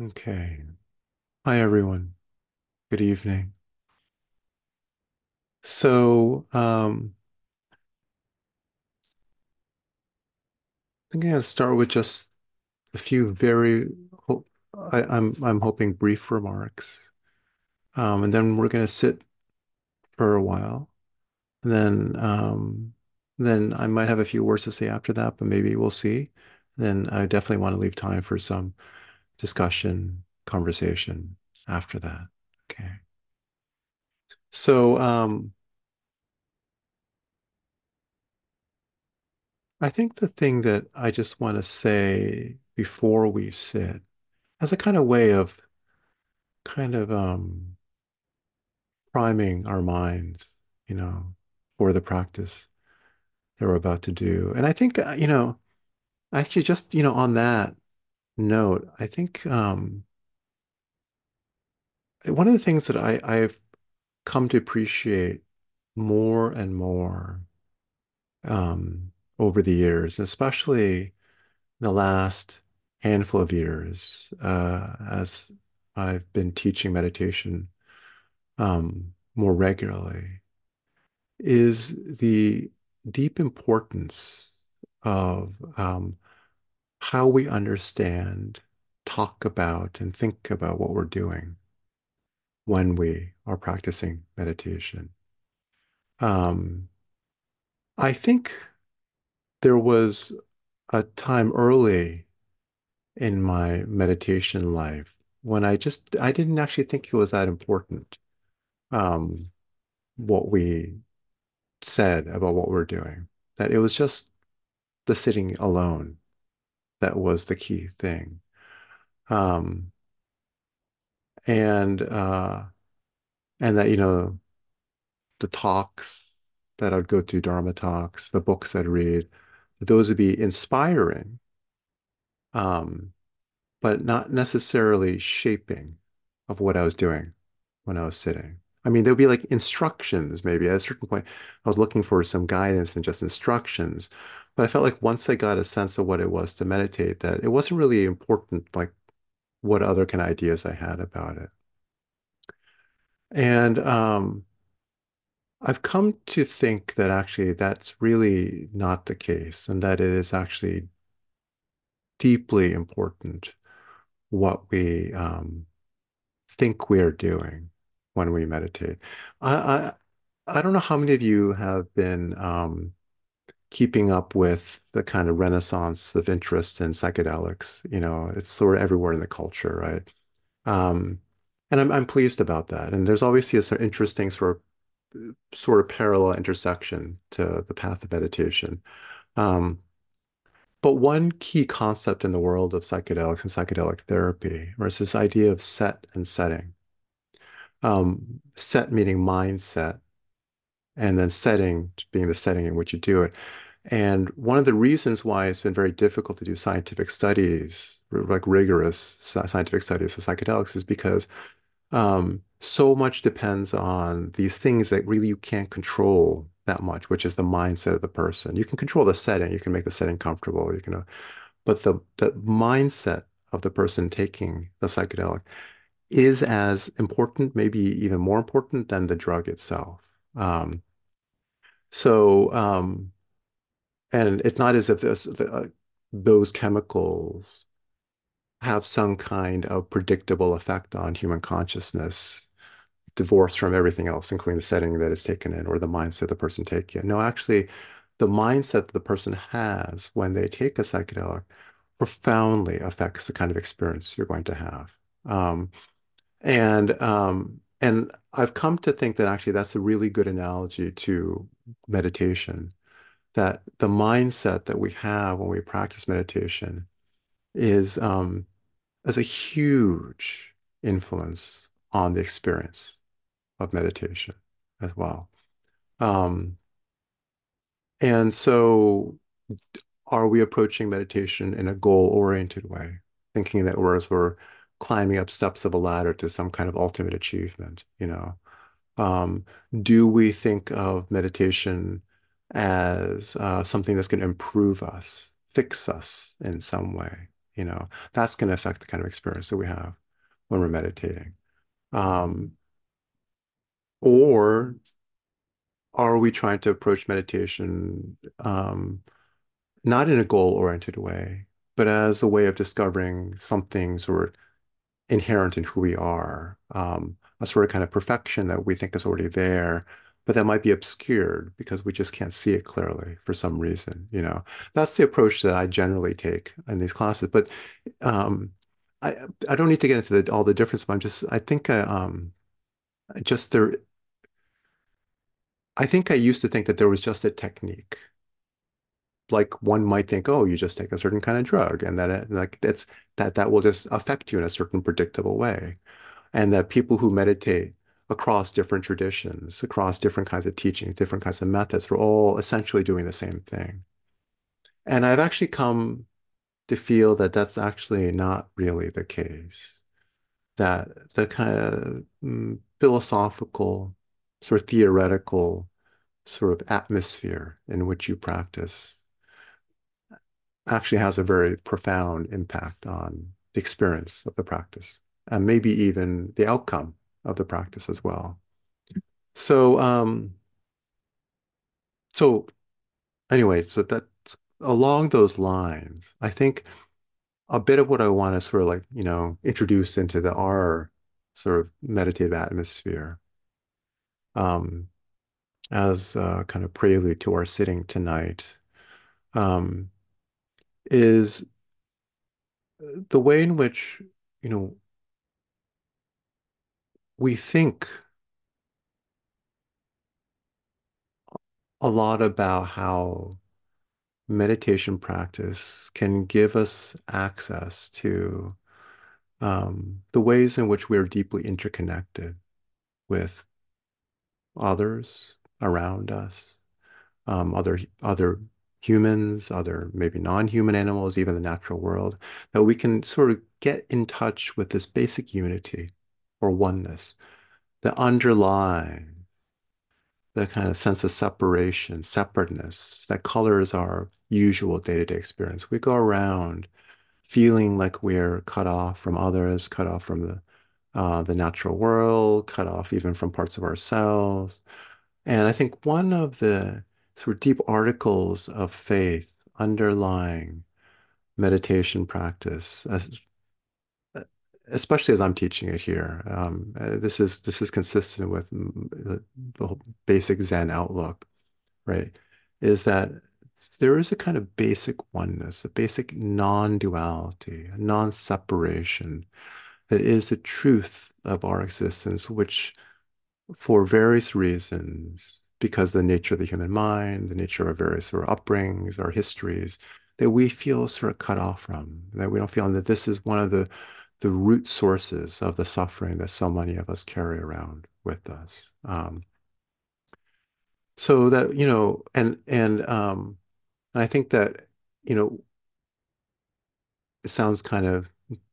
Okay. Hi, everyone. Good evening. So, I think I'm going to start with just a few I'm hoping brief remarks. And then we're going to sit for a while. And then I might have a few words to say after that, but maybe we'll see. Then I definitely want to leave time for some discussion, conversation after that. Okay. So, I think the thing that I just want to say before we sit, as a kind of way of priming our minds, for the practice that we're about to do. And I think, actually just, on that note, I think one of the things that I've come to appreciate more and more over the years, especially the last handful of years, as I've been teaching meditation more regularly, is the deep importance of how we understand, talk about, and think about what we're doing when we are practicing meditation. I think there was a time early in my meditation life when I didn't actually think it was that important, what we said about what we're doing, that it was just the sitting alone that was the key thing. And that, the talks that I'd go to, Dharma talks, the books I'd read, those would be inspiring, but not necessarily shaping of what I was doing when I was sitting. I mean, there'd be like instructions, maybe at a certain point, I was looking for some guidance and just instructions, but I felt like once I got a sense of what it was to meditate, that it wasn't really important, like what other kind of ideas I had about it. And I've come to think that actually that's really not the case, and that it is actually deeply important what we think we're doing when we meditate. I don't know how many of you have been keeping up with the kind of renaissance of interest in psychedelics. It's sort of everywhere in the culture, right? And I'm pleased about that. And there's obviously a sort of interesting sort of parallel intersection to the path of meditation. But one key concept in the world of psychedelics and psychedelic therapy is this idea of set and setting. Set meaning mindset, and then setting being the setting in which you do it. And one of the reasons why it's been very difficult to do scientific studies, like rigorous scientific studies of psychedelics, is because so much depends on these things that really you can't control that much, which is the mindset of the person. You can control the setting, you can make the setting comfortable, but the mindset of the person taking the psychedelic is as important, maybe even more important than the drug itself. And it's not as if those chemicals have some kind of predictable effect on human consciousness, divorced from everything else, including the setting that is taken in or the mindset the person taking. No, actually, the mindset that the person has when they take a psychedelic profoundly affects the kind of experience you're going to have. And I've come to think that actually that's a really good analogy to meditation, that the mindset that we have when we practice meditation is a huge influence on the experience of meditation as well. And so are we approaching meditation in a goal-oriented way, thinking that we're climbing up steps of a ladder to some kind of ultimate achievement, do we think of meditation as something that's going to improve us, fix us in some way, you know, that's going to affect the kind of experience that we have when we're meditating. Or are we trying to approach meditation not in a goal-oriented way, but as a way of discovering something sort of inherent in who we are, a sort of kind of perfection that we think is already there, but that might be obscured because we just can't see it clearly for some reason, you know? That's the approach that I generally take in these classes, but I don't need to get into all the difference, but I used to think that there was just a technique. Like one might think, oh, you just take a certain kind of drug and that it, like that will just affect you in a certain predictable way. And that people who meditate across different traditions, across different kinds of teachings, different kinds of methods, are all essentially doing the same thing. And I've actually come to feel that that's actually not really the case. That the kind of philosophical, sort of theoretical, sort of atmosphere in which you practice actually has a very profound impact on the experience of the practice and maybe even the outcome of the practice as well. So, so that's along those lines. I think a bit of what I want to sort of like, you know, introduce into our sort of meditative atmosphere as a kind of prelude to our sitting tonight is the way in which, you know, we think a lot about how meditation practice can give us access to the ways in which we are deeply interconnected with others around us, other humans, other maybe non-human animals, even the natural world, that we can sort of get in touch with this basic unity or oneness that underlies the kind of sense of separation, separateness that colors our usual day-to-day experience. We go around feeling like we're cut off from others, cut off from the natural world, cut off even from parts of ourselves. And I think one of the sort of deep articles of faith underlying meditation practice, especially as I'm teaching it here, this is consistent with the whole basic Zen outlook, right? Is that there is a kind of basic oneness, a basic non-duality, a non-separation that is the truth of our existence, which for various reasons, because the nature of the human mind, the nature of various sort of upbringings, our histories, that we feel sort of cut off from, that we don't feel, and that this is one of the root sources of the suffering that so many of us carry around with us. So that, you know, and I think that, you know, it sounds kind of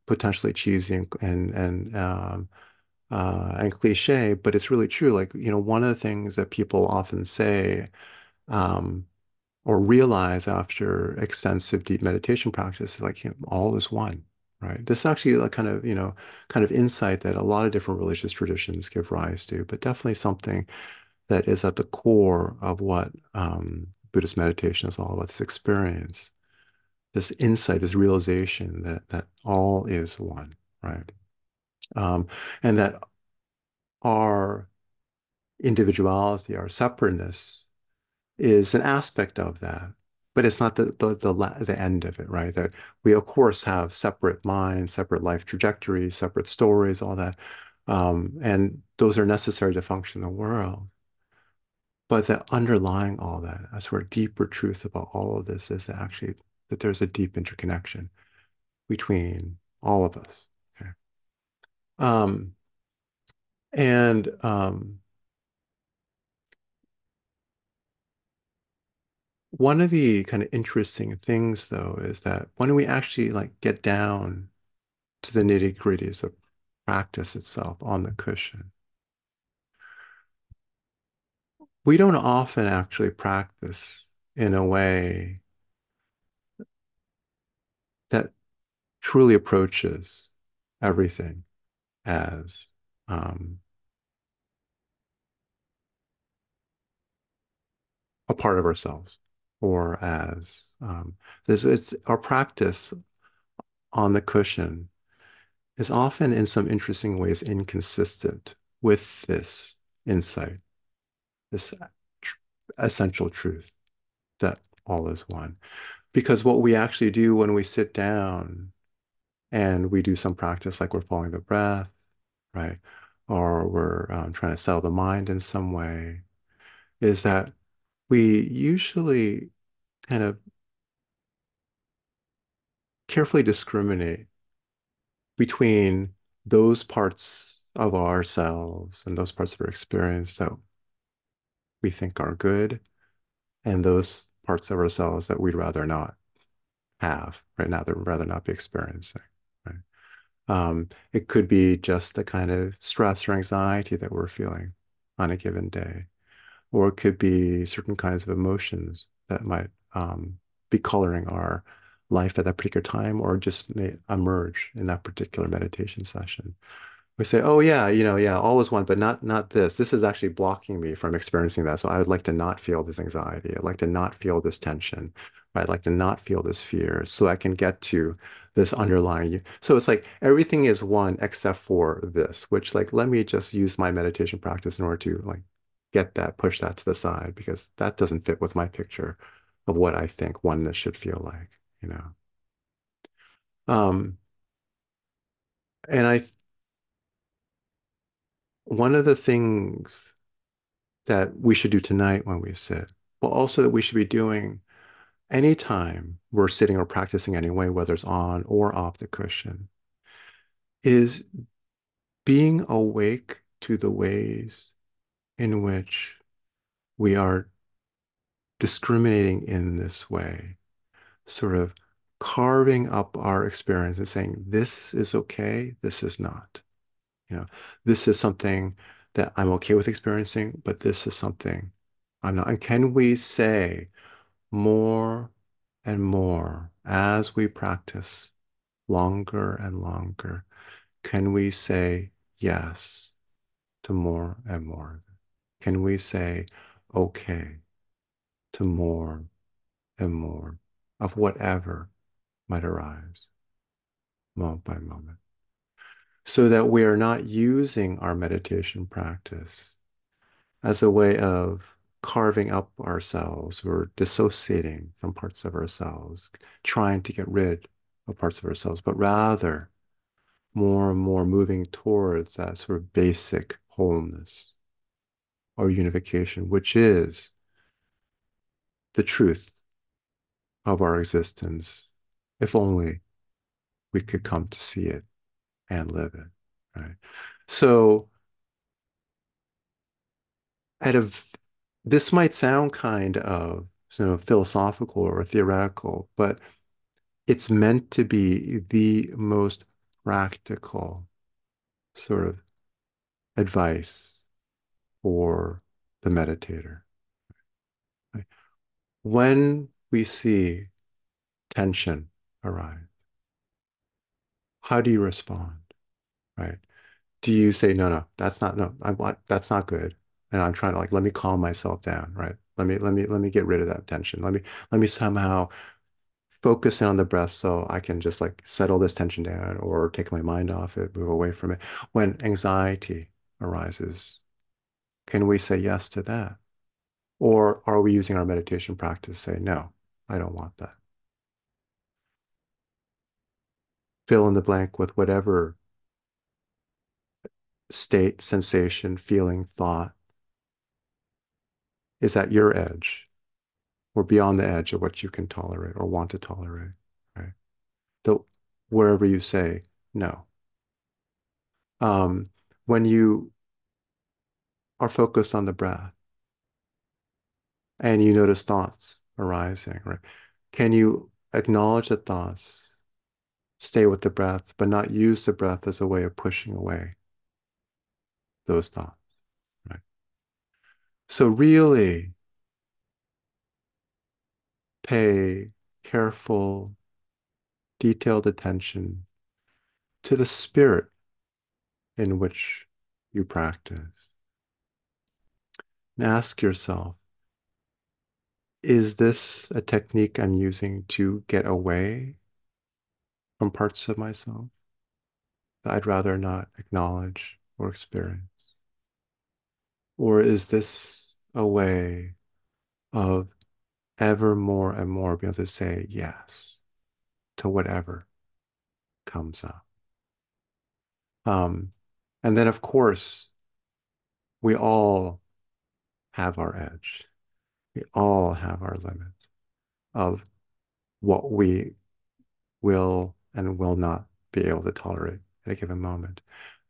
potentially cheesy and cliche, but it's really true. Like, you know, one of the things that people often say or realize after extensive deep meditation practice is like, you know, all is one. Right. This is actually a kind of, you know, kind of insight that a lot of different religious traditions give rise to, but definitely something that is at the core of what Buddhist meditation is all about, this experience, this insight, this realization that all is one, right? And that our individuality, our separateness is an aspect of that. But it's not the end of it, right? That we, of course, have separate minds, separate life trajectories, separate stories, all that. And those are necessary to function in the world. But the underlying all that, that's where deeper truth about all of this is actually that there's a deep interconnection between all of us. Okay. One of the kind of interesting things, though, is that when we actually like get down to the nitty-gritties of practice itself on the cushion, we don't often actually practice in a way that truly approaches everything as a part of ourselves, or as it's our practice on the cushion is often in some interesting ways inconsistent with this insight, this essential truth that all is one. Because what we actually do when we sit down and we do some practice, like we're following the breath, right? Or we're trying to settle the mind in some way, is that we usually kind of carefully discriminate between those parts of ourselves and those parts of our experience that we think are good, and those parts of ourselves that we'd rather not have, right? Now that we'd rather not be experiencing, right? It could be just the kind of stress or anxiety that we're feeling on a given day, or it could be certain kinds of emotions that might be coloring our life at that particular time, or just may emerge in that particular meditation session. We say, oh yeah, all is one, but not this. This is actually blocking me from experiencing that. So I would like to not feel this anxiety. I'd like to not feel this tension. I'd like to not feel this fear, so I can get to this underlying. So it's like everything is one except for this, which, like, let me just use my meditation practice in order to like get that, push that to the side, because that doesn't fit with my picture of what I think oneness should feel like. One of the things that we should do tonight when we sit, but also that we should be doing anytime we're sitting or practicing anyway, whether it's on or off the cushion, is being awake to the ways in which we are discriminating in this way, sort of carving up our experience and saying, this is okay, this is not. This is something that I'm okay with experiencing, but this is something I'm not. And can we say more and more as we practice longer and longer, can we say yes to more and more? Can we say okay to more and more of whatever might arise moment by moment, so that we are not using our meditation practice as a way of carving up ourselves or dissociating from parts of ourselves, trying to get rid of parts of ourselves, but rather more and more moving towards that sort of basic wholeness or unification, which is the truth of our existence, if only we could come to see it and live it, right? So this might sound kind of philosophical or theoretical, but it's meant to be the most practical sort of advice for the meditator. Right? When we see tension arise, how do you respond, right? Do you say, no, that's not, that's not good, and I'm trying to, like, let me calm myself down, right? Let me get rid of that tension. Let me somehow focus in on the breath so I can just like settle this tension down, or take my mind off it, move away from it. When anxiety arises, can we say yes to that? Or are we using our meditation practice to say, no, I don't want that? Fill in the blank with whatever state, sensation, feeling, thought is at your edge or beyond the edge of what you can tolerate or want to tolerate, right? Though wherever you say no. When you are focused on the breath and you notice thoughts arising, right? Can you acknowledge the thoughts, stay with the breath, but not use the breath as a way of pushing away those thoughts, right? So really pay careful detailed attention to the spirit in which you practice. And ask yourself, is this a technique I'm using to get away from parts of myself that I'd rather not acknowledge or experience? Or is this a way of ever more and more being able to say yes to whatever comes up? And then, of course, we all have our edge. We all have our limit of what we will and will not be able to tolerate at a given moment.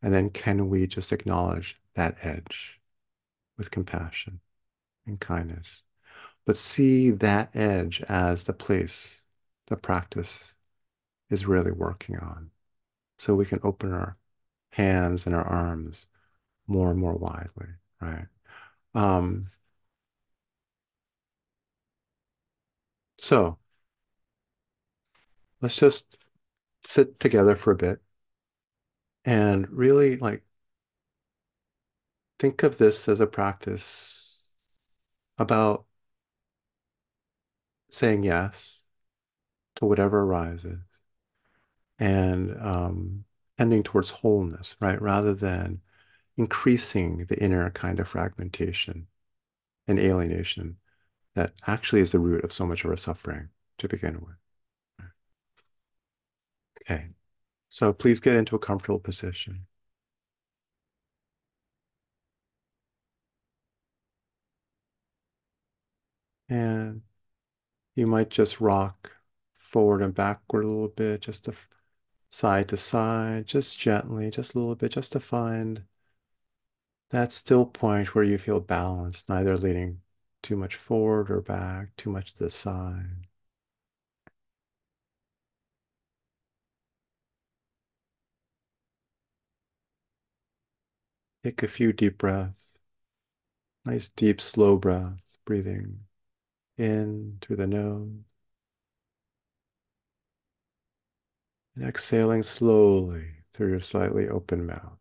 And then can we just acknowledge that edge with compassion and kindness, but see that edge as the place the practice is really working on, so we can open our hands and our arms more and more widely, right? So let's just sit together for a bit and really think of this as a practice about saying yes to whatever arises and tending towards wholeness, right? Rather than increasing the inner kind of fragmentation and alienation that actually is the root of so much of our suffering to begin with. Okay, so please get into a comfortable position. And you might just rock forward and backward a little bit, just side to side, just gently, just a little bit, just to find that still point where you feel balanced, neither leaning too much forward or back, too much to the side. Take a few deep breaths, nice deep slow breaths, breathing in through the nose and exhaling slowly through your slightly open mouth.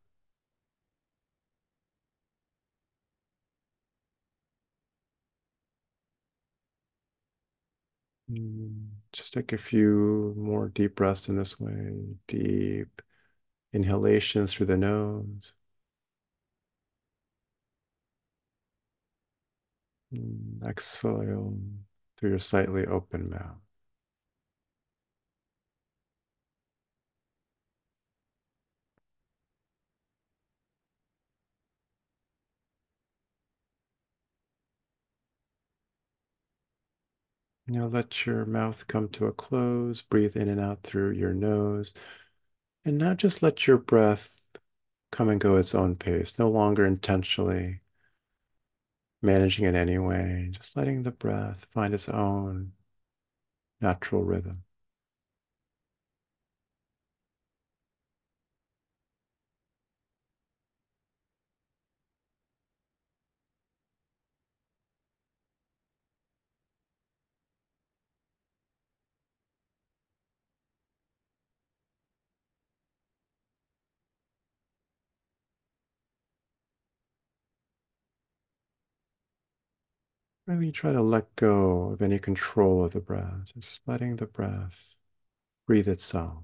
Just take a few more deep breaths in this way. Deep inhalations through the nose. Exhale through your slightly open mouth. Now let your mouth come to a close. Breathe in and out through your nose. And now just let your breath come and go its own pace, no longer intentionally managing it anyway. Just letting the breath find its own natural rhythm. Really try to let go of any control of the breath, just letting the breath breathe itself.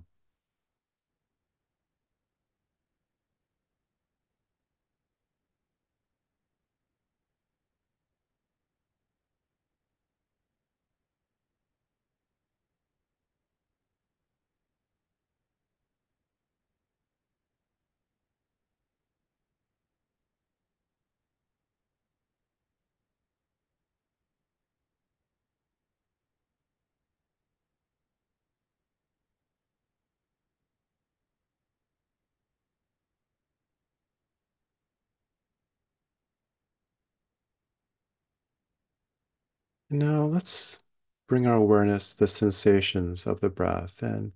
Now let's bring our awareness to the sensations of the breath, and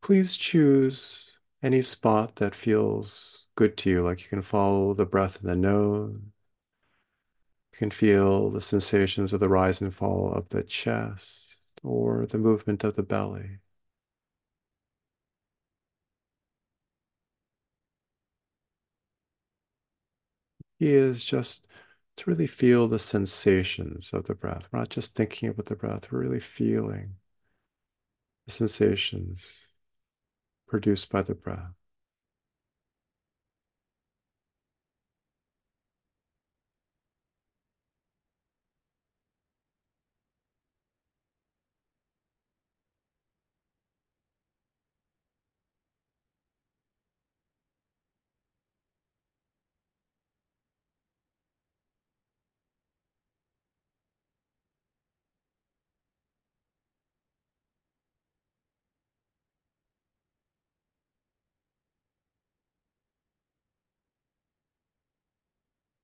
please choose any spot that feels good to you. Like you can follow the breath in the nose. You can feel the sensations of the rise and fall of the chest or the movement of the belly. is just to really feel the sensations of the breath. We're not just thinking about the breath, we're really feeling the sensations produced by the breath.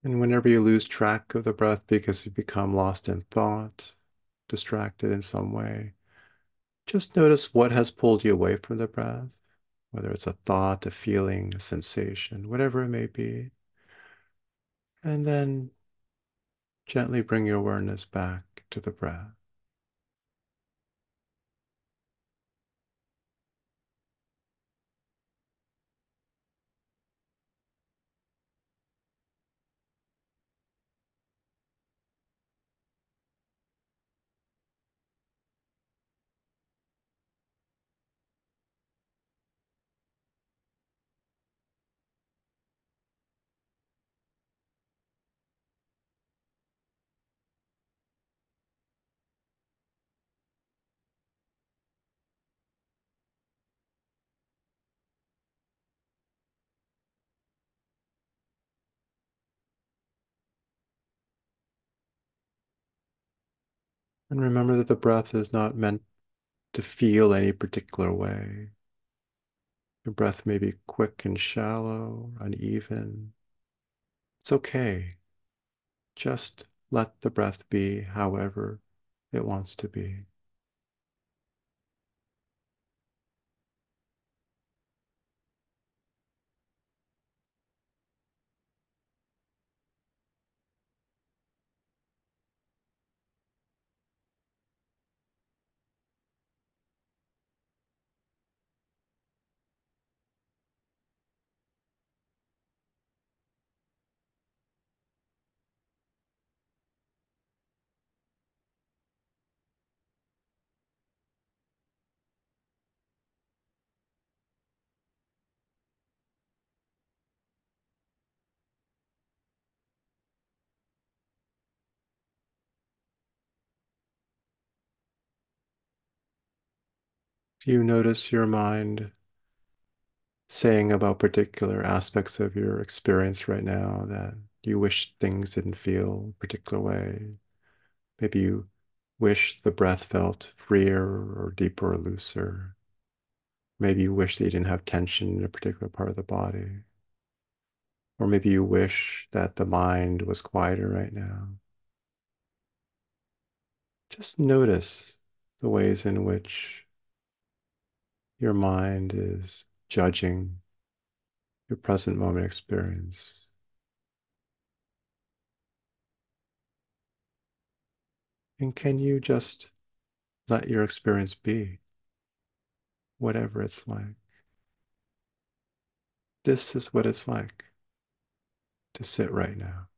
And whenever you lose track of the breath because you become lost in thought, distracted in some way, just notice what has pulled you away from the breath, whether it's a thought, a feeling, a sensation, whatever it may be. And then gently bring your awareness back to the breath. And remember that the breath is not meant to feel any particular way. Your breath may be quick and shallow, uneven. It's okay. Just let the breath be however it wants to be. Do you notice your mind saying about particular aspects of your experience right now that you wish things didn't feel a particular way? Maybe you wish the breath felt freer or deeper or looser. Maybe you wish that you didn't have tension in a particular part of the body. Or maybe you wish that the mind was quieter right now. Just notice the ways in which your mind is judging your present moment experience. And can you just let your experience be, whatever it's like? This is what it's like to sit right now,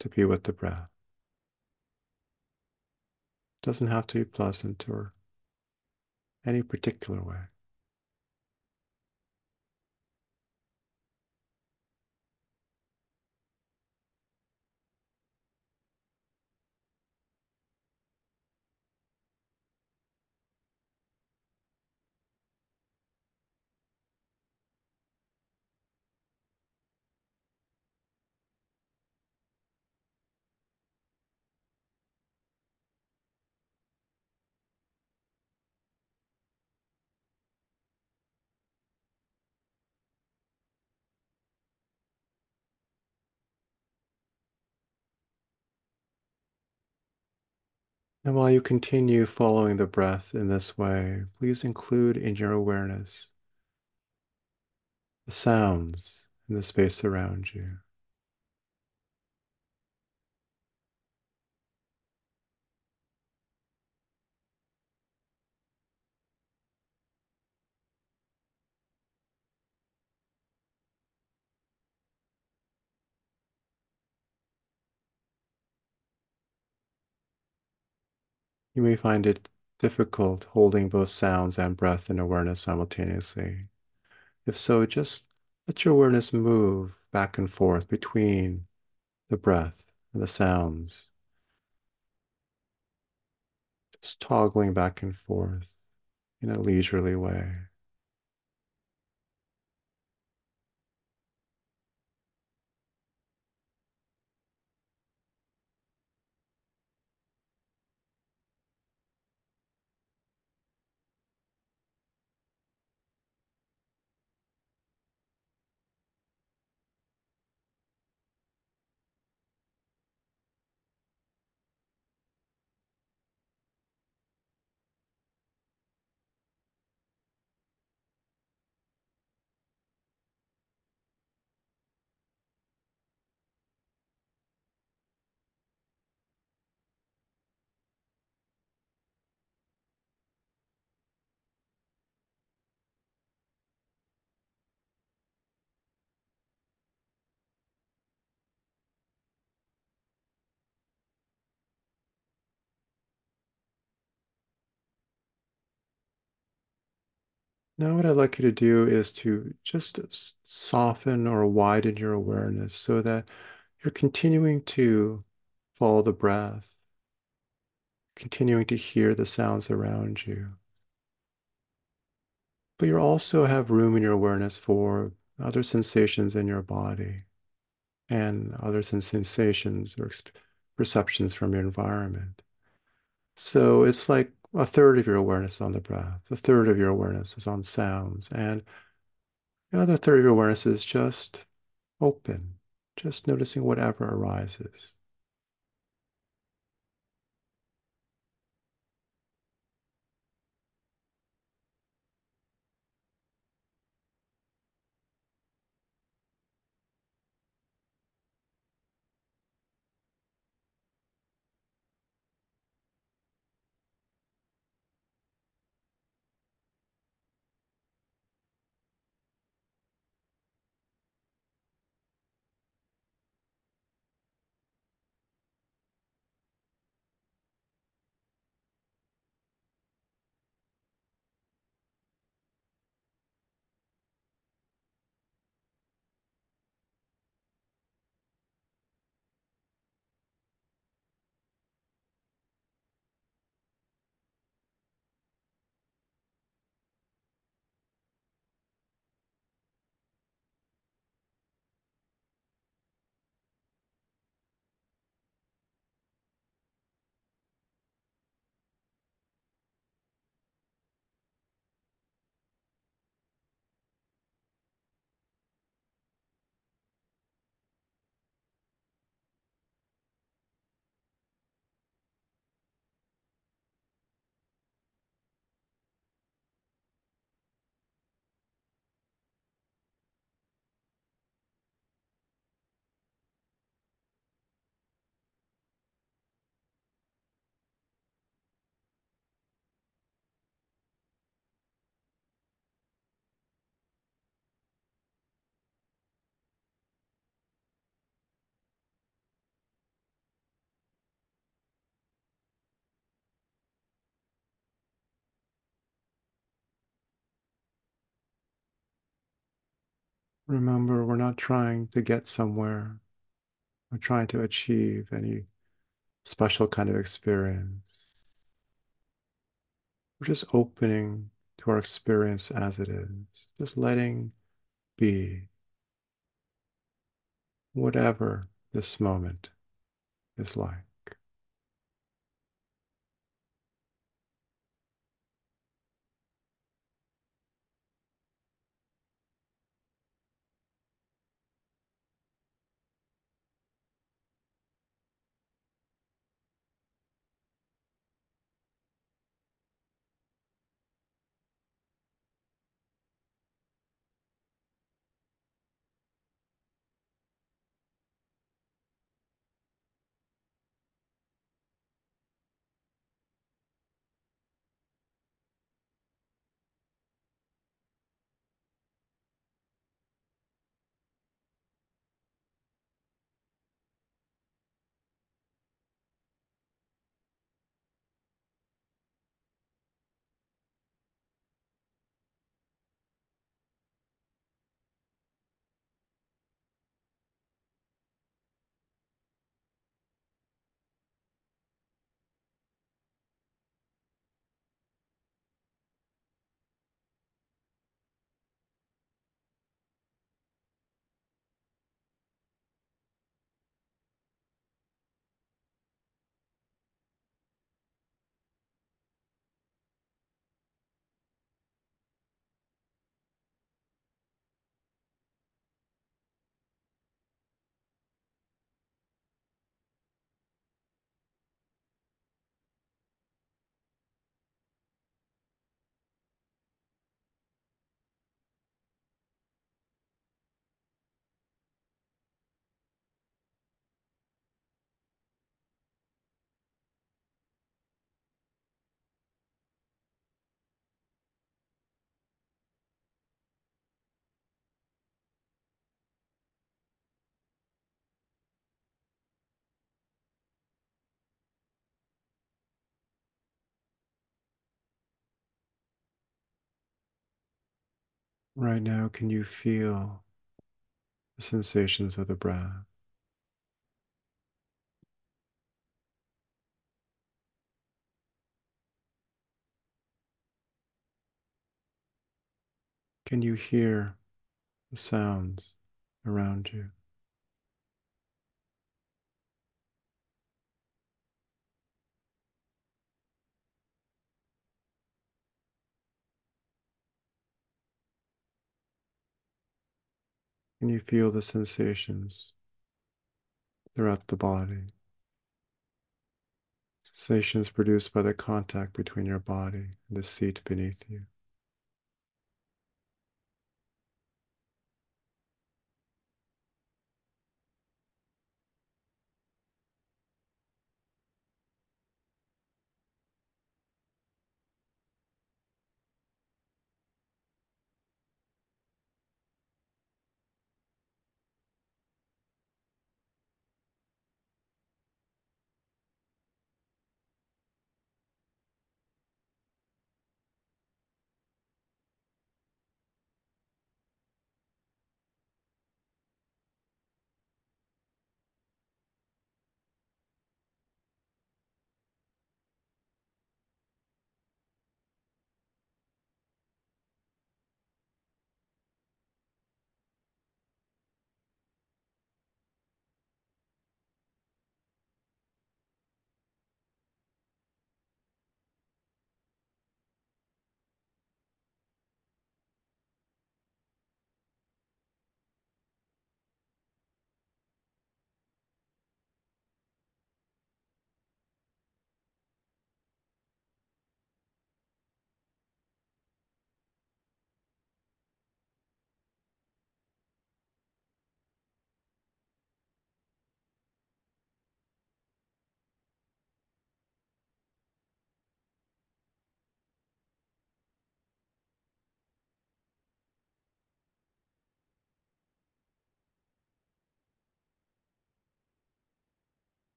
to be with the breath. It doesn't have to be pleasant or any particular way. And while you continue following the breath in this way, please include in your awareness the sounds in the space around you. You may find it difficult holding both sounds and breath in awareness simultaneously. If so, just let your awareness move back and forth between the breath and the sounds. Just toggling back and forth in a leisurely way. Now what I'd like you to do is to just soften or widen your awareness so that you're continuing to follow the breath, continuing to hear the sounds around you. But you also have room in your awareness for other sensations in your body and other sensations or perceptions from your environment. So it's like a third of your awareness is on the breath, a third of your awareness is on sounds, and the other third of your awareness is just open, just noticing whatever arises. Remember, we're not trying to get somewhere. We're trying to achieve any special kind of experience. We're just opening to our experience as it is, just letting be whatever this moment is like. Right now, can you feel the sensations of the breath? Can you hear the sounds around you? Can you feel the sensations throughout the body? Sensations produced by the contact between your body and the seat beneath you.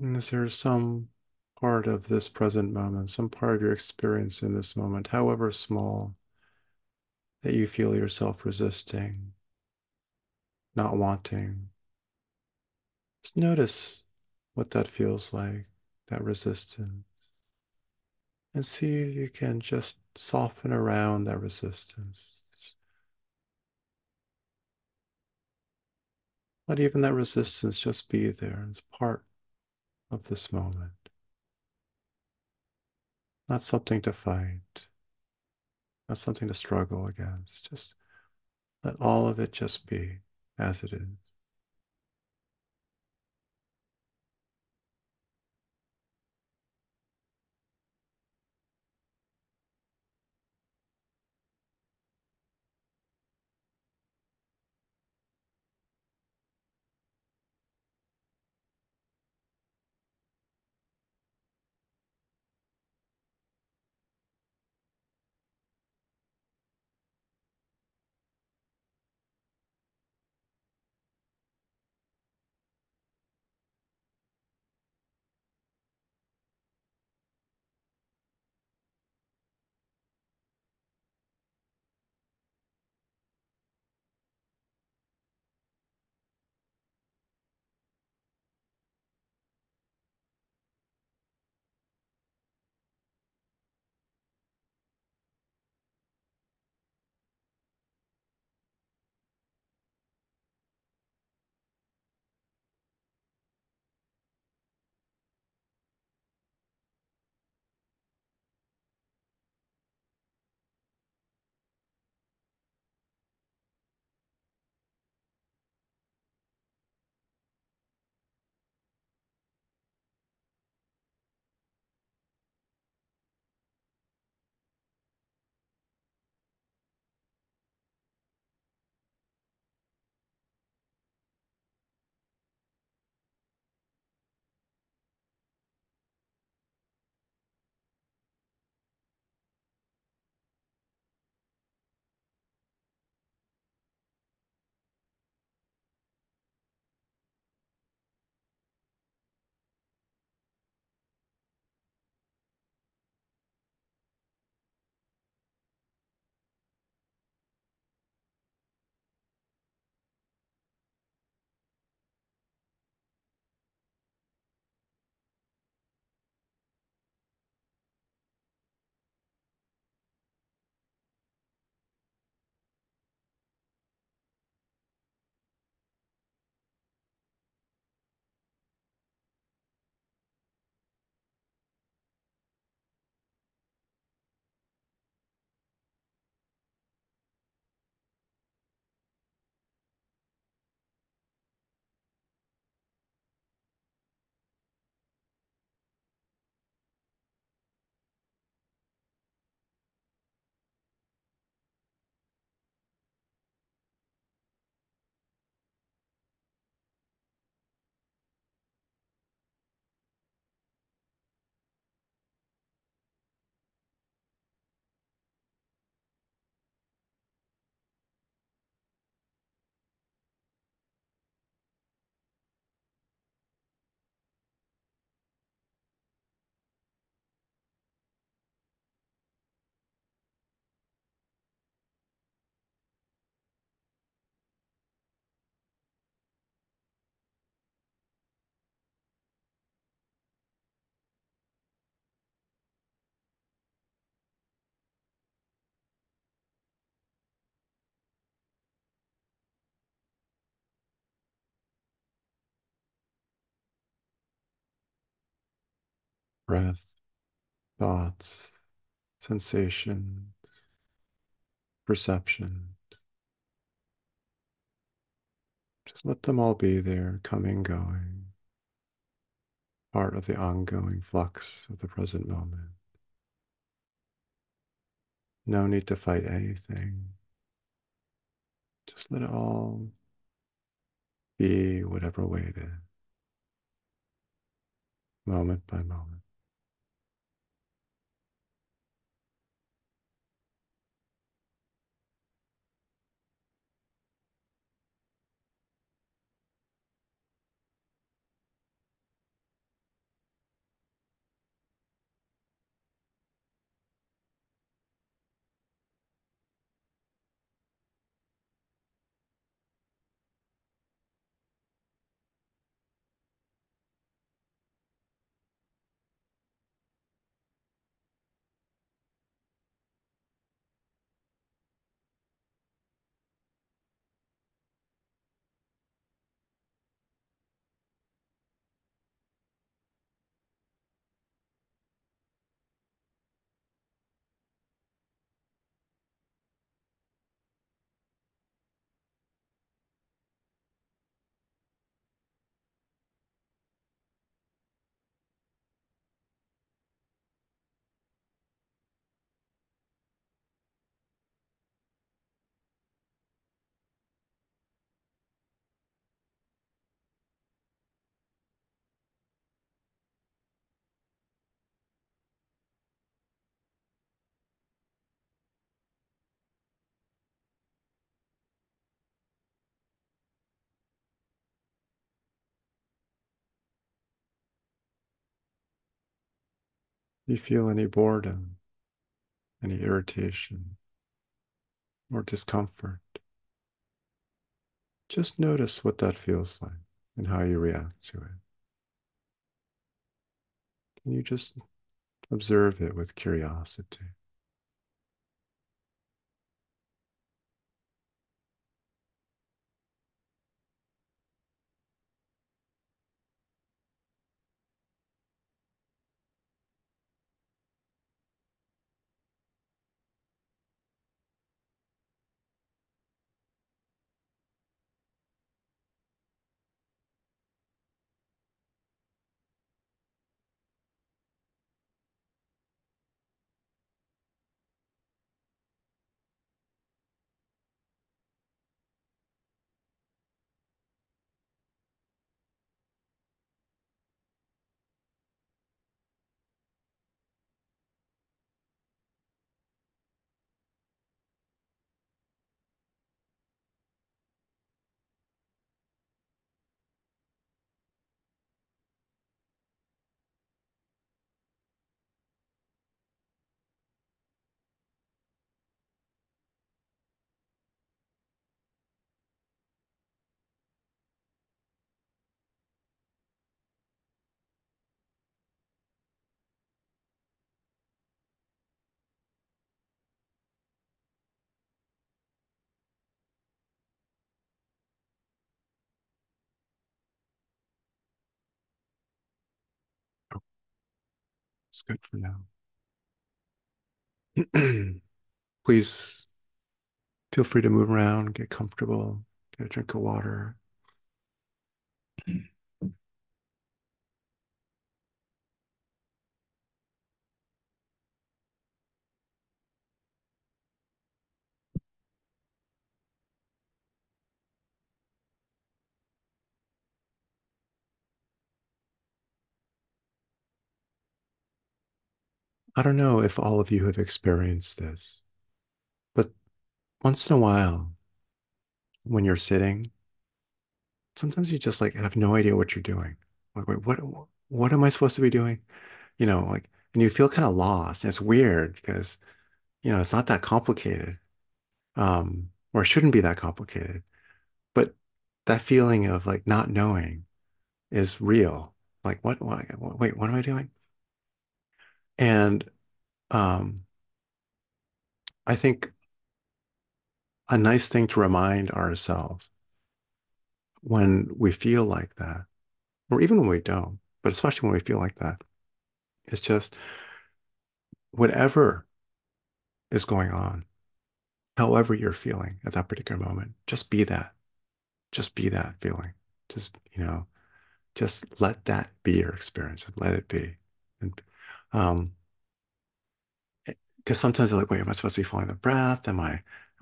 And is there some part of this present moment, some part of your experience in this moment, however small, that you feel yourself resisting, not wanting? Just notice what that feels like, that resistance, and see if you can just soften around that resistance. Let even that resistance just be there as part of this moment. Not something to fight, not something to struggle against. Just let all of it just be as it is. breath, thoughts, sensations, perception. Just let them all be there, coming, going, part of the ongoing flux of the present moment. No need to fight anything. Just let it all be whatever way it is, moment by moment. Do you feel any boredom, any irritation, or discomfort? Just notice what that feels like and how you react to it. Can you just observe it with curiosity? It's good for now. Please feel free to move around, get comfortable, get a drink of water. I don't know if all of you have experienced this, but once in a while, when you're sitting, sometimes you just have no idea what you're doing. Like, wait, what am I supposed to be doing? And you feel kind of lost. And it's weird because, it's not that complicated, or it shouldn't be that complicated. But that feeling of not knowing is real. Like, wait, what am I doing? And I think a nice thing to remind ourselves when we feel like that, or even when we don't, but especially when we feel like that, It's just whatever is going on, however you're feeling at that particular moment, just be that. Just be that feeling. Just, you know, just let that be your experience and let it be. And because sometimes they're like, wait, am I supposed to be following the breath? Am I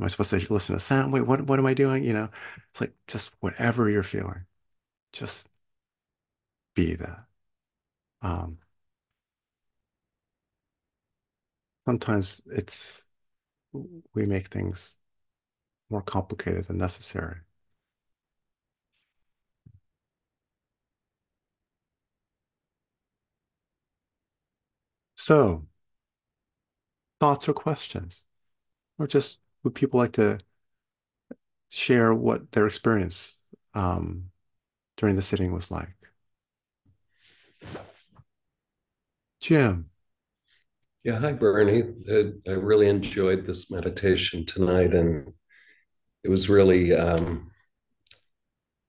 supposed to listen to sound? Wait, what am I doing? You know, it's like, just whatever you're feeling, just be that. Sometimes we make things more complicated than necessary. So, thoughts or questions? Or just, would people like to share what their experience during the sitting was like? Jim. Yeah, hi, Bernie. I really enjoyed this meditation tonight, and it was really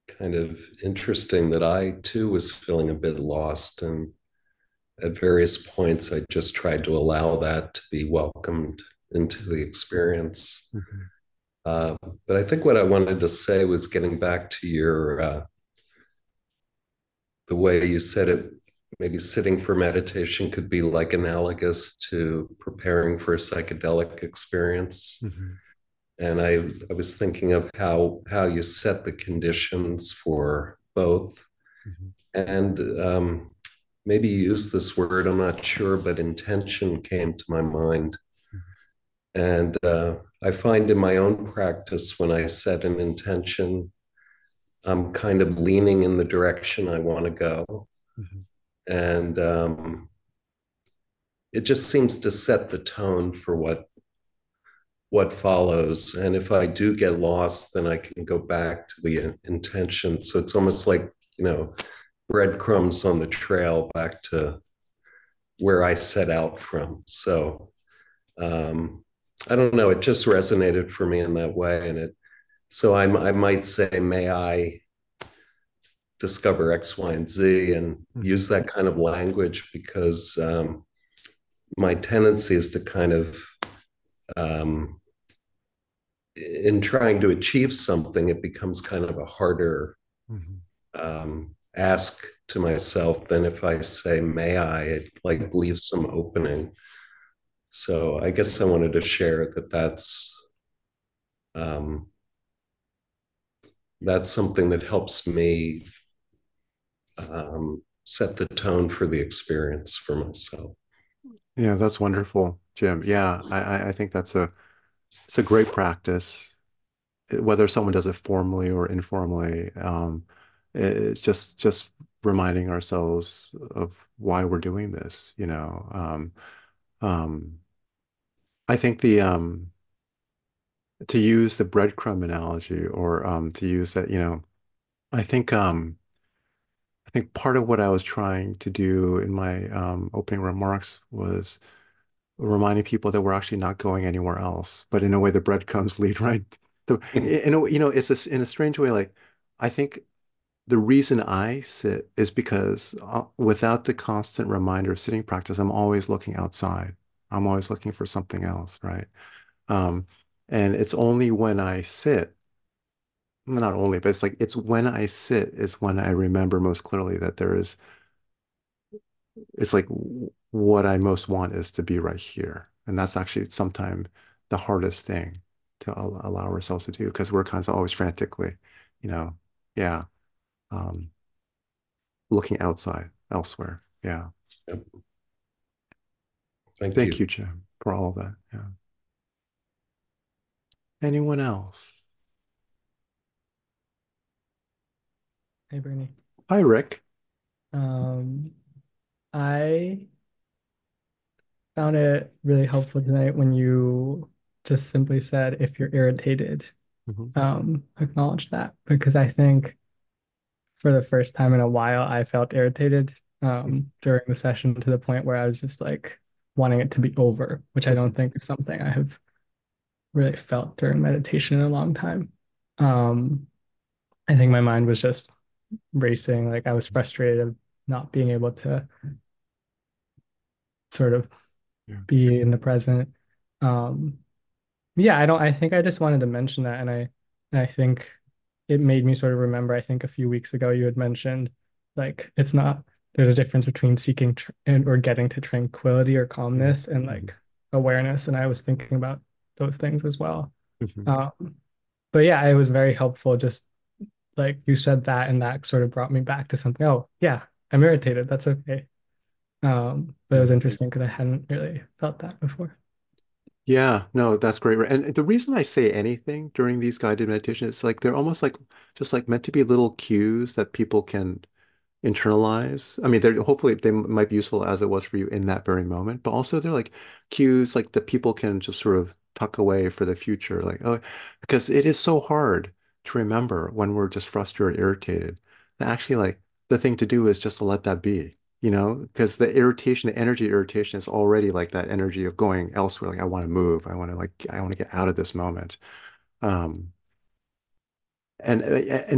kind of interesting that I, too, was feeling a bit lost, and at various points, I just tried to allow that to be welcomed into the experience. Mm-hmm. But I think what I wanted to say was getting back to your, the way you said it, maybe sitting for meditation could be like analogous to preparing for a psychedelic experience. Mm-hmm. And I was thinking of how you set the conditions for both. Mm-hmm. And maybe you used this word, I'm not sure, but intention came to my mind. And I find in my own practice, when I set an intention, I'm kind of leaning in the direction I want to go. Mm-hmm. And it just seems to set the tone for what follows. And if I do get lost, then I can go back to the intention. So it's almost like, you know, breadcrumbs on the trail back to where I set out from. So I don't know, it just resonated for me in that way. And I might say, may I discover X, Y, and Z, and mm-hmm. use that kind of language, because my tendency is to kind of, in trying to achieve something, it becomes kind of a harder mm-hmm. Ask to myself than if I say, may I, it like leaves some opening. So I guess I wanted to share that's something that helps me set the tone for the experience for myself. Yeah, that's wonderful, Jim. Yeah, I think it's a great practice, whether someone does it formally or informally. It's just reminding ourselves of why we're doing this, you know. I think to use the breadcrumb analogy, or to use that, you know, I think part of what I was trying to do in my opening remarks was reminding people that we're actually not going anywhere else, but in a way the breadcrumbs lead right. It's this, in a strange way, like I think the reason I sit is because without the constant reminder of sitting practice, I'm always looking outside. I'm always looking for something else, right? And it's only when I sit, not only, but it's like, it's when I sit is when I remember most clearly that it's like what I most want is to be right here. And that's actually sometimes the hardest thing to allow ourselves to do, because we're kind of always frantically, you know, yeah. Looking outside, elsewhere. Yeah. Yep. Thank you, Jim, for all of that. Yeah. Anyone else? Hey, Bernie. Hi, Rick. I found it really helpful tonight when you just simply said, if you're irritated, mm-hmm. Acknowledge that, because I think for the first time in a while, I felt irritated during the session, to the point where I was just like wanting it to be over, which I don't think is something I have really felt during meditation in a long time. I think my mind was just racing. Like I was frustrated of not being able to sort of be in the present. Yeah, I think I just wanted to mention that, and I think it made me sort of remember, I think a few weeks ago you had mentioned, like, it's not, there's a difference between seeking or getting to tranquility or calmness and like awareness. And I was thinking about those things as well. Mm-hmm. But yeah, it was very helpful. Just like you said that, and that sort of brought me back to something. Oh yeah, I'm irritated. That's okay. But it was interesting because I hadn't really felt that before. Yeah, no, that's great. And the reason I say anything during these guided meditations, it's like they're almost like just like meant to be little cues that people can internalize. I mean, they're hopefully they might be useful as it was for you in that very moment, but also they're like cues like that people can just sort of tuck away for the future. Like, oh, because it is so hard to remember when we're just frustrated or irritated. Actually, like the thing to do is just to let that be. You know, because the irritation, the energy irritation is already like that energy of going elsewhere. Like, I want to move. I want to get out of this moment. And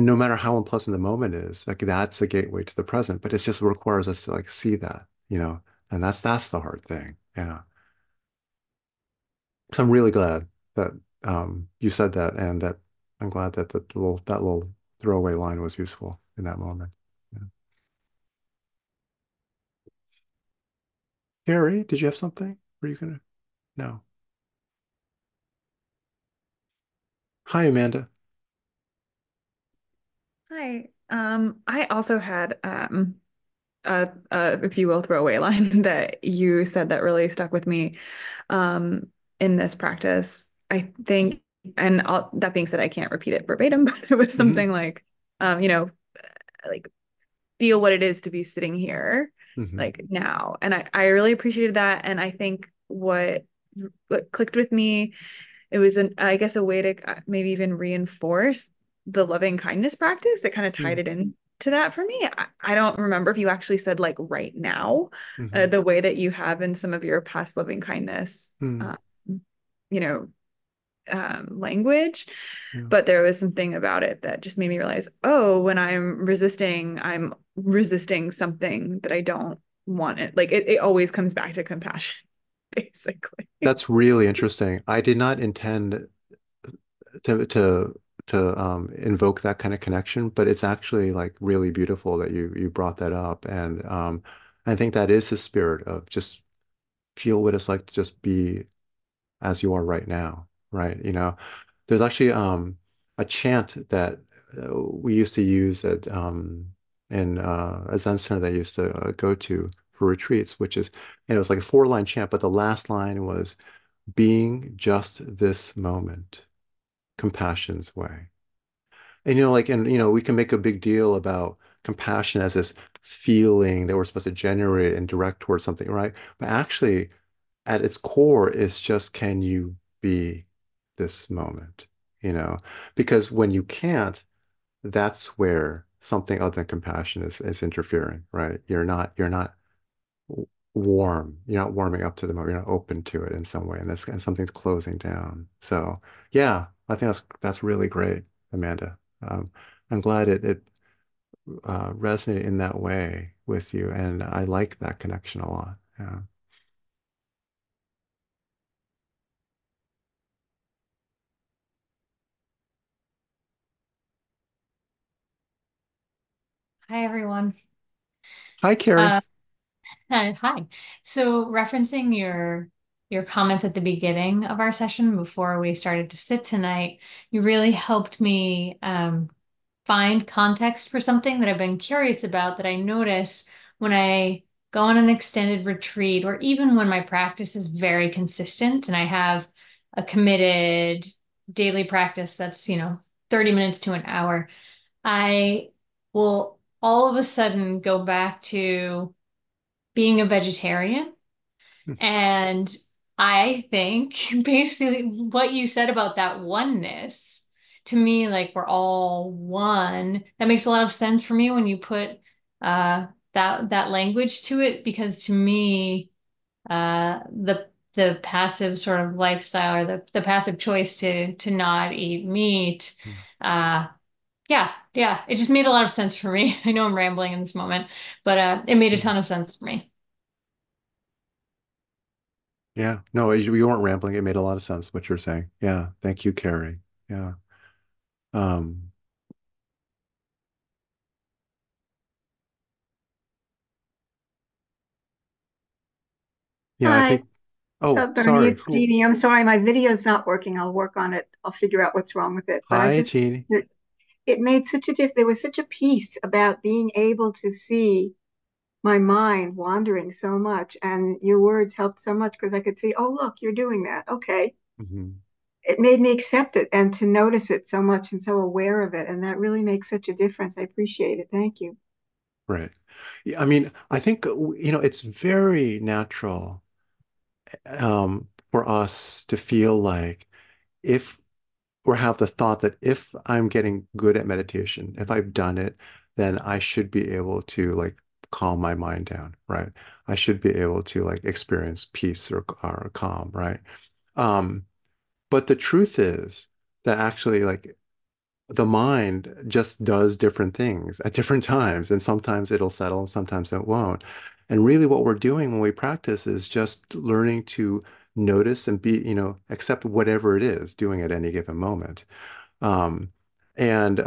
no matter how unpleasant the moment is, like that's the gateway to the present, but it just requires us to like see that, you know, and that's the hard thing. Yeah. So I'm really glad that you said that, and that I'm glad that that little throwaway line was useful in that moment. Gary, did you have something? Were you gonna? No. Hi, Amanda. Hi. I also had a, if you will, throwaway line that you said that really stuck with me in this practice. I think, and that being said, I can't repeat it verbatim, but it was something like, like feel what it is to be sitting here. Like now. And I really appreciated that. And I think what clicked with me, it was I guess a way to maybe even reinforce the loving kindness practice. It kind of tied it into that for me. I don't remember if you actually said like right now, the way that you have in some of your past loving kindness, language, but there was something about it that just made me realize, oh, when I'm resisting something that I don't want it. Like it always comes back to compassion, basically. That's really interesting. I did not intend to invoke that kind of connection, but it's actually like really beautiful that you brought that up. And I think that is the spirit of just feel what it's like to just be as you are right now. Right. You know, there's actually a chant that we used to use at in a Zen center that I used to go to for retreats, which is, and it was like a 4-line chant, but the last line was being just this moment, compassion's way. And, you know, like, and, you know, we can make a big deal about compassion as this feeling that we're supposed to generate and direct towards something. Right. But actually, at its core, it's just, can you be this moment, you know, because when you can't, that's where something other than compassion is interfering, right? You're not warm. You're not warming up to the moment. You're not open to it in some way, and something's closing down. So yeah, I think that's really great, Amanda. I'm glad it resonated in that way with you, and I like that connection a lot. Yeah. Hi, everyone. Hi, Carrie. Hi. So referencing your comments at the beginning of our session before we started to sit tonight, you really helped me find context for something that I've been curious about that I notice when I go on an extended retreat, or even when my practice is very consistent and I have a committed daily practice that's, 30 minutes to an hour, I will all of a sudden go back to being a vegetarian. And I think basically what you said about that oneness, to me, like we're all one, that makes a lot of sense for me when you put that language to it, because to me, the passive sort of lifestyle, or the passive choice to not eat meat, Yeah. It just made a lot of sense for me. I know I'm rambling in this moment, but it made a ton of sense for me. No, you weren't rambling. It made a lot of sense what you're saying. Thank you, Carrie. Yeah. Um, I Hi, think. Oh, Bernie, sorry. it's Cool. Jeannie. I'm sorry, my video's not working. I'll work on it. I'll figure out what's wrong with it. But Hi, Jeannie. it, it made such a diff. There was such a piece about being able to see my mind wandering so much, and your words helped so much because I could see, oh, look, you're doing that. Okay. Mhm. It made me accept it and to notice it so much and so aware of it. And that really makes such a difference. I appreciate it. Thank you. Right. I mean, I think it's very natural for us to feel like if or have the thought that if I'm getting good at meditation, if I've done it, then I should be able to like calm my mind down, right? I should be able to like experience peace or calm, right? Um, But the truth is that actually like the mind just does different things at different times, and sometimes it'll settle and sometimes it won't. And really what we're doing when we practice is just learning to notice and be, accept whatever it is doing at any given moment. Um, and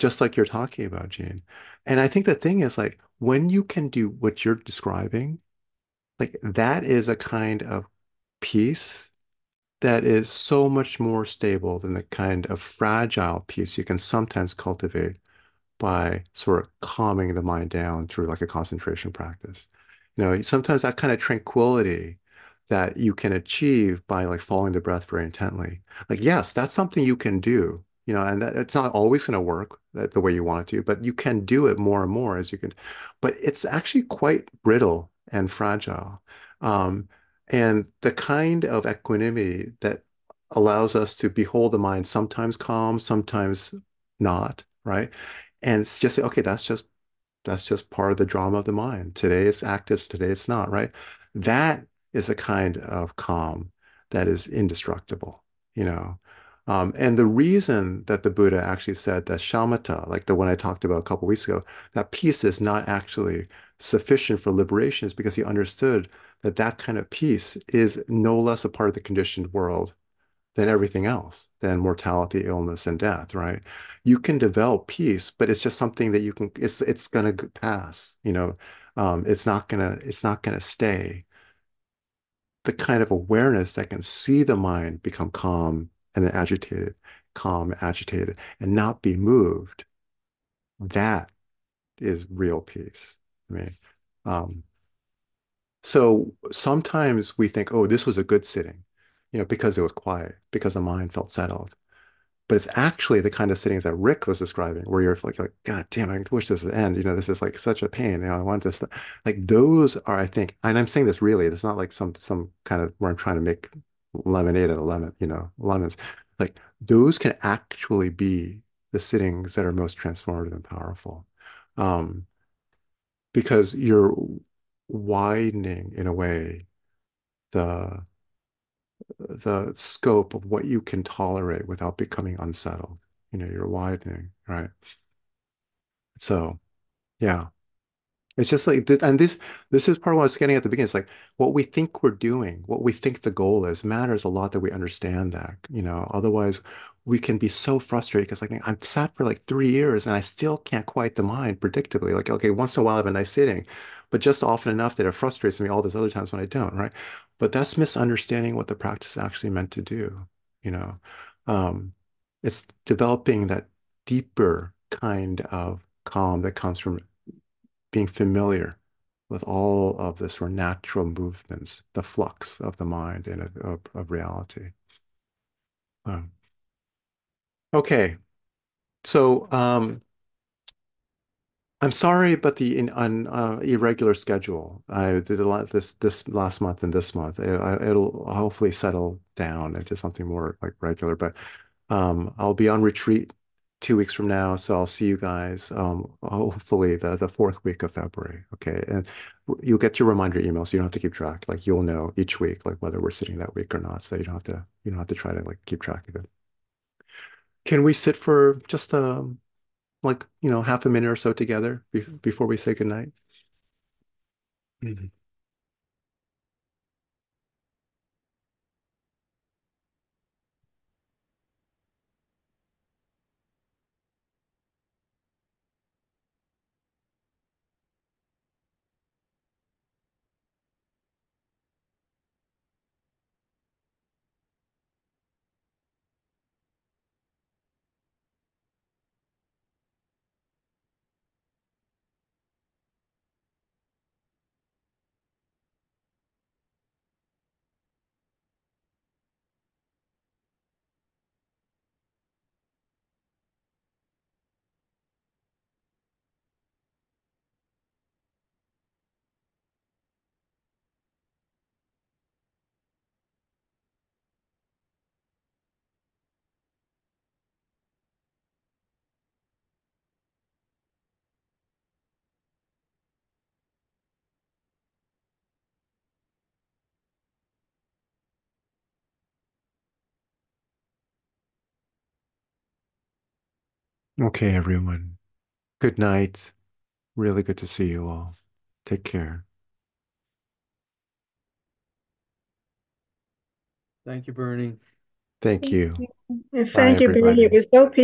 just like you're talking about, Gene. And I think the thing is like when you can do what you're describing, like that is a kind of peace that is so much more stable than the kind of fragile peace you can sometimes cultivate by sort of calming the mind down through like a concentration practice. Sometimes that kind of tranquility that you can achieve by like following the breath very intently. Like, yes, that's something you can do, and that it's not always going to work the way you want it to, but you can do it more and more as you can. But it's actually quite brittle and fragile. Um, And the kind of equanimity that allows us to behold the mind, sometimes calm, sometimes not, right? And it's just, okay, that's just part of the drama of the mind. Today it's active, today it's not, right? That is a kind of calm that is indestructible. And the reason that the Buddha actually said that shamatha, like the one I talked about a couple weeks ago, that peace is not actually sufficient for liberation is because he understood that that kind of peace is no less a part of the conditioned world than everything else, than mortality, illness, and death, right? You can develop peace, but it's just something that it's gonna pass, it's not gonna stay. The kind of awareness that can see the mind become calm and then agitated, calm, agitated, and not be moved, that is real peace. I mean, um, so sometimes we think, oh, this was a good sitting, because it was quiet, because the mind felt settled. But it's actually the kind of sittings that Rick was describing, where you're like, God damn, I wish this would end. This is like such a pain. I want this. Like those are, I think, and I'm saying this really. It's not like some kind of where I'm trying to make lemonade out of lemons. Like those can actually be the sittings that are most transformative and powerful, um, because you're widening in a way the the scope of what you can tolerate without becoming unsettled. You're widening, right? So, yeah, it's just like this, and this is part of what I was getting at the beginning. It's like what we think we're doing, what we think the goal is, matters a lot that we understand that. Otherwise we can be so frustrated because like I've sat for like 3 years and I still can't quiet the mind predictably. Like, okay, once in a while I have a nice sitting, but just often enough that it frustrates me all those other times when I don't, right? But that's misunderstanding what the practice is actually meant to do, you know. Um, It's developing that deeper kind of calm that comes from being familiar with all of the sort of natural movements, the flux of the mind and of reality. Um, Okay, so I'm sorry, but the irregular schedule I did a lot this last month and this month. It'll hopefully settle down into something more like regular. But I'll be on retreat 2 weeks from now, so I'll see you guys hopefully the fourth week of February. Okay, and you'll get your reminder email, so you don't have to keep track. Like you'll know each week, like whether we're sitting that week or not. So you don't have to try to like keep track of it. Can we sit for just half a minute or so together before we say goodnight? Mhm. Okay, everyone. Good night. Really good to see you all. Take care. Thank you, Bernie. Thank you. Thank you, Bernie. It was so peaceful.